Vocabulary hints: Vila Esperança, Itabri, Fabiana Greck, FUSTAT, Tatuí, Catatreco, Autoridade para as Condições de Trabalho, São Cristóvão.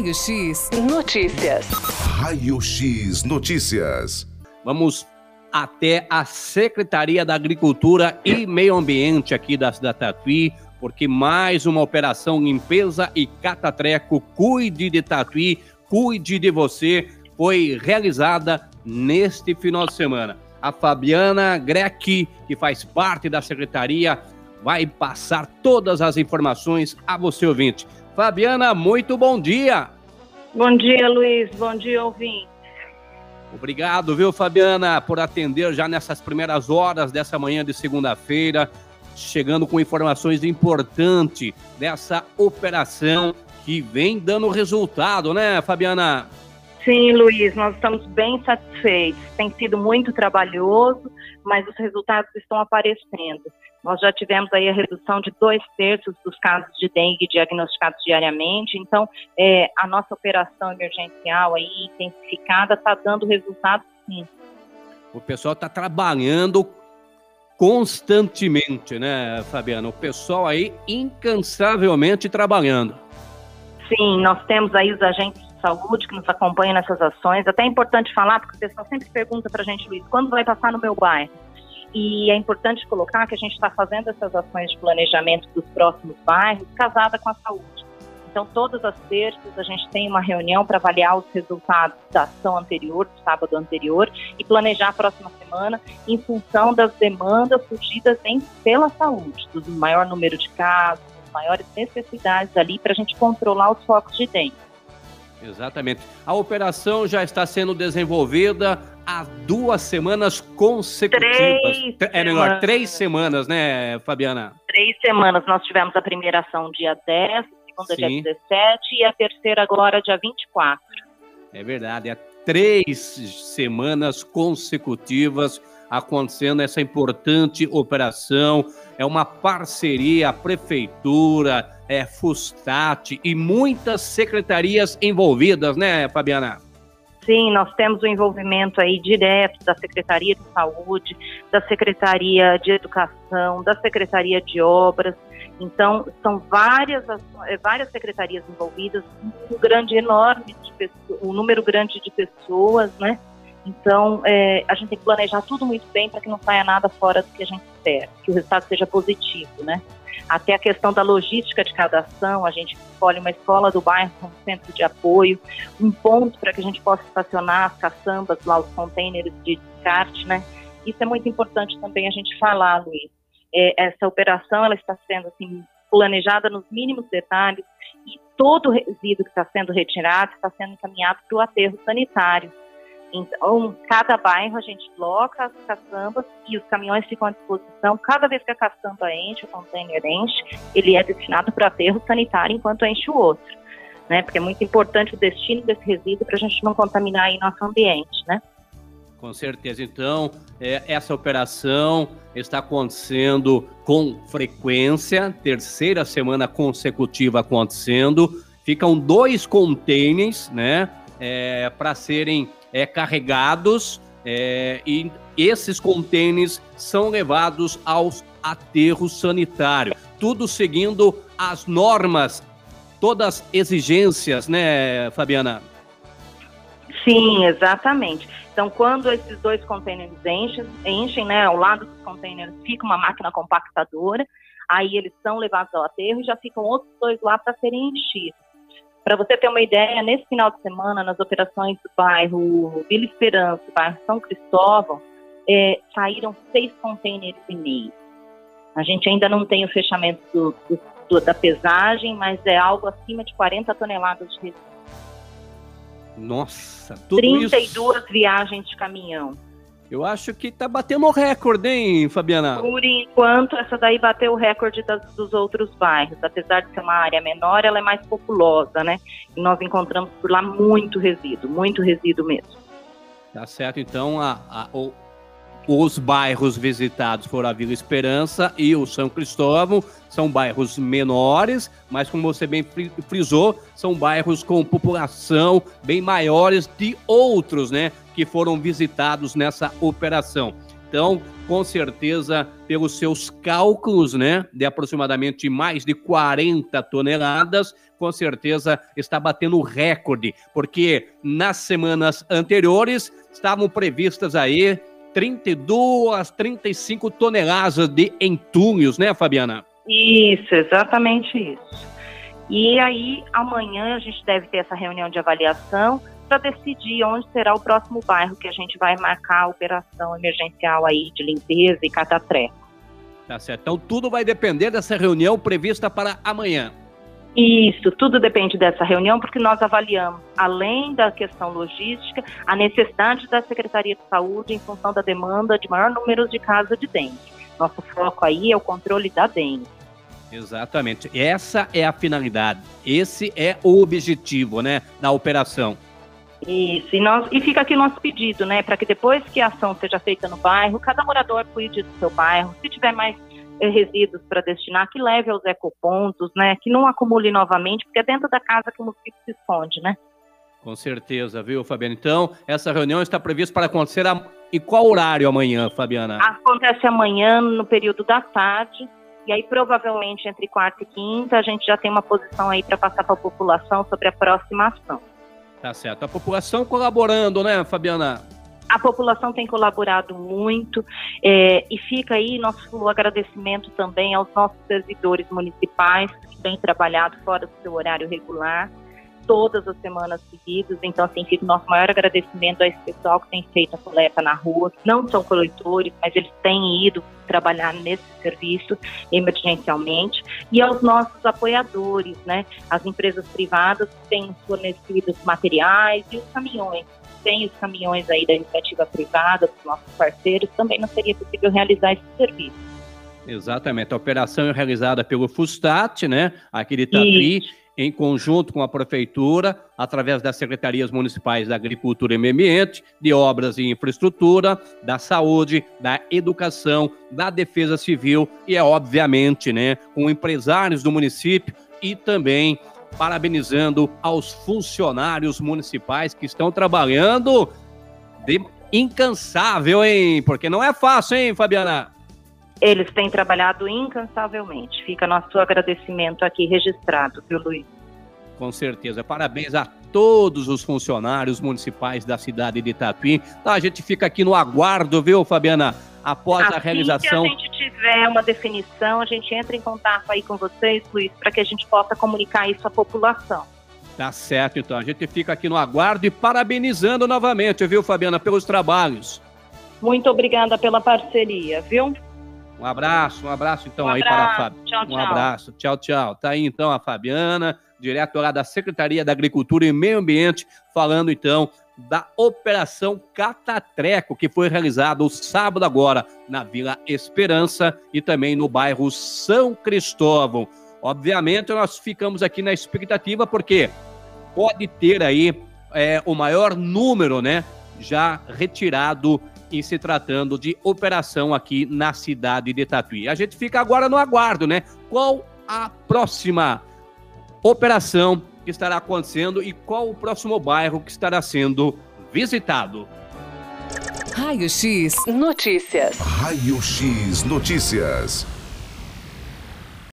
Raio X Notícias. Raio X Notícias. Vamos até a Secretaria da Agricultura e Meio Ambiente aqui da cidade Tatuí, porque mais uma operação limpeza e catatreco, cuide de Tatuí, cuide de você, foi realizada neste final de semana. A Fabiana Greck, que faz parte da secretaria, vai passar todas as informações a você, ouvinte. Fabiana, muito bom dia! Bom dia, Luiz. Bom dia, ouvinte. Obrigado, viu, Fabiana, por atender já nessas primeiras horas dessa manhã de segunda-feira, chegando com informações importantes dessa operação que vem dando resultado, né, Fabiana? Sim, Luiz, nós estamos bem satisfeitos. Tem sido muito trabalhoso, mas os resultados estão aparecendo. Nós já tivemos aí a redução de 2/3 dos casos de dengue diagnosticados diariamente. Então, a nossa operação emergencial aí intensificada está dando resultado, sim. O pessoal está trabalhando constantemente, né, Fabiana? O pessoal aí incansavelmente trabalhando. Sim, nós temos aí os agentes de saúde que nos acompanham nessas ações. Até é importante falar, porque o pessoal sempre pergunta para a gente, Luiz, quando vai passar no meu bairro? E é importante colocar que a gente está fazendo essas ações de planejamento dos próximos bairros, casada com a saúde. Então, todas as terças a gente tem uma reunião para avaliar os resultados da ação anterior, do sábado anterior, e planejar a próxima semana em função das demandas surgidas pela saúde, do maior número de casos, das maiores necessidades ali para a gente controlar os focos de dengue. Exatamente. A operação já está sendo desenvolvida há 2 semanas consecutivas. 3 semanas, né, Fabiana? 3 semanas. Nós tivemos a primeira ação dia 10, a segunda dia 17 e a terceira agora dia 24. É verdade. Há 3 semanas consecutivas acontecendo essa importante operação. É uma parceria, a Prefeitura, FUSTAT e muitas secretarias envolvidas, né, Fabiana? Sim, nós temos o envolvimento aí direto da Secretaria de Saúde, da Secretaria de Educação, da Secretaria de Obras. Então, são várias secretarias envolvidas, um grande, enorme, um número grande de pessoas, né? Então, a gente tem que planejar tudo muito bem para que não saia nada fora do que a gente espera, que o resultado seja positivo, né? Até a questão da logística de cada ação, a gente escolhe uma escola do bairro, um centro de apoio, um ponto para que a gente possa estacionar as caçambas lá, os containers de descarte, né? Isso é muito importante também a gente falar, Luiz. Essa operação, ela está sendo assim, planejada nos mínimos detalhes e todo o resíduo que está sendo retirado está sendo encaminhado para o aterro sanitário. Então, cada bairro a gente bloca as caçambas e os caminhões ficam à disposição. Cada vez que a caçamba enche, o container enche, ele é destinado para aterro sanitário enquanto enche o outro, né? Porque é muito importante o destino desse resíduo para a gente não contaminar aí nosso ambiente, né? Com certeza. Então, essa operação está acontecendo com frequência, 3ª semana consecutiva acontecendo. Ficam 2 contêineres, né? Para serem carregados, e esses contêineres são levados aos aterros sanitários, tudo seguindo as normas, todas as exigências, né, Fabiana? Sim, exatamente. Então, quando esses 2 contêineres enchem, né, ao lado dos contêineres fica uma máquina compactadora, aí eles são levados ao aterro e já ficam outros 2 lá para serem enchidos. Para você ter uma ideia, nesse final de semana, nas operações do bairro Vila Esperança, bairro São Cristóvão, saíram 6,5 contêineres. A gente ainda não tem o fechamento da pesagem, mas é algo acima de 40 toneladas de resíduo. Nossa, tudo 32 isso... 32 viagens de caminhão. Eu acho que está batendo o recorde, hein, Fabiana? Por enquanto, essa daí bateu o recorde dos outros bairros. Apesar de ser uma área menor, ela é mais populosa, né? E nós encontramos por lá muito resíduo mesmo. Tá certo, então, os bairros visitados foram a Vila Esperança e o São Cristóvão. São bairros menores, mas como você bem frisou, são bairros com população bem maiores de outros, né? Que foram visitados nessa operação. Então, com certeza, pelos seus cálculos, né, de aproximadamente mais de 40 toneladas, com certeza está batendo recorde, porque nas semanas anteriores estavam previstas aí 32, 35 toneladas de entulhos, né, Fabiana? Isso, exatamente isso. E aí, amanhã a gente deve ter essa reunião de avaliação para decidir onde será o próximo bairro que a gente vai marcar a operação emergencial aí de limpeza e catatreco. Tá certo. Então, tudo vai depender dessa reunião prevista para amanhã. Isso, tudo depende dessa reunião, porque nós avaliamos, além da questão logística, a necessidade da Secretaria de Saúde em função da demanda de maior número de casos de dengue. Nosso foco aí é o controle da dengue. Exatamente. Essa é a finalidade. Esse é o objetivo, né, da operação. Isso. E fica aqui o nosso pedido, né, para que depois que a ação seja feita no bairro, cada morador cuide do seu bairro. Se tiver mais resíduos para destinar, que leve aos ecopontos, né, que não acumule novamente, porque é dentro da casa que o mosquito se esconde, né? Com certeza, viu, Fabiana? Então, essa reunião está prevista para acontecer em qual horário amanhã, Fabiana? Acontece amanhã, no período da tarde. E aí, provavelmente, entre quarta e quinta, a gente já tem uma posição aí para passar para a população sobre a próxima ação. Tá certo. A população colaborando, né, Fabiana? A população tem colaborado muito, e fica aí nosso agradecimento também aos nossos servidores municipais que têm trabalhado fora do seu horário regular, todas as semanas seguidas. Então, assim, fica o nosso maior agradecimento a esse pessoal que tem feito a coleta na rua, que não são coletores, mas eles têm ido trabalhar nesse serviço emergencialmente, e aos nossos apoiadores, né, as empresas privadas que têm fornecido os materiais, e os caminhões. Sem os caminhões aí da iniciativa privada, dos nossos parceiros, também não seria possível realizar esse serviço. Exatamente. A operação é realizada pelo FUSTAT, né, aqui de Itabri, em conjunto com a Prefeitura, através das Secretarias Municipais da Agricultura e Meio Ambiente, de Obras e Infraestrutura, da Saúde, da Educação, da Defesa Civil e, obviamente, né, com empresários do município e também parabenizando aos funcionários municipais que estão trabalhando de incansável, hein? Porque não é fácil, hein, Fabiana? Eles têm trabalhado incansavelmente. Fica nosso agradecimento aqui registrado, viu, Luiz? Com certeza. Parabéns a todos os funcionários municipais da cidade de Tatuí. Tá, a gente fica aqui no aguardo, viu, Fabiana? Após a realização... Se a gente tiver uma definição, a gente entra em contato aí com vocês, Luiz, para que a gente possa comunicar isso à população. Tá certo, então. A gente fica aqui no aguardo e parabenizando novamente, viu, Fabiana, pelos trabalhos. Muito obrigada pela parceria, viu? Um abraço então aí para a Fabiana. Tchau, tchau. Um abraço, tchau, tchau. Tá aí então a Fabiana, diretora lá da Secretaria da Agricultura e Meio Ambiente, falando então da Operação Catatreco, que foi realizada o sábado agora na Vila Esperança e também no bairro São Cristóvão. Obviamente nós ficamos aqui na expectativa porque pode ter aí o maior número, né, já retirado em se tratando de operação aqui na cidade de Tatuí. A gente fica agora no aguardo, né? Qual a próxima operação que estará acontecendo e qual o próximo bairro que estará sendo visitado? Raio X Notícias. Raio X Notícias.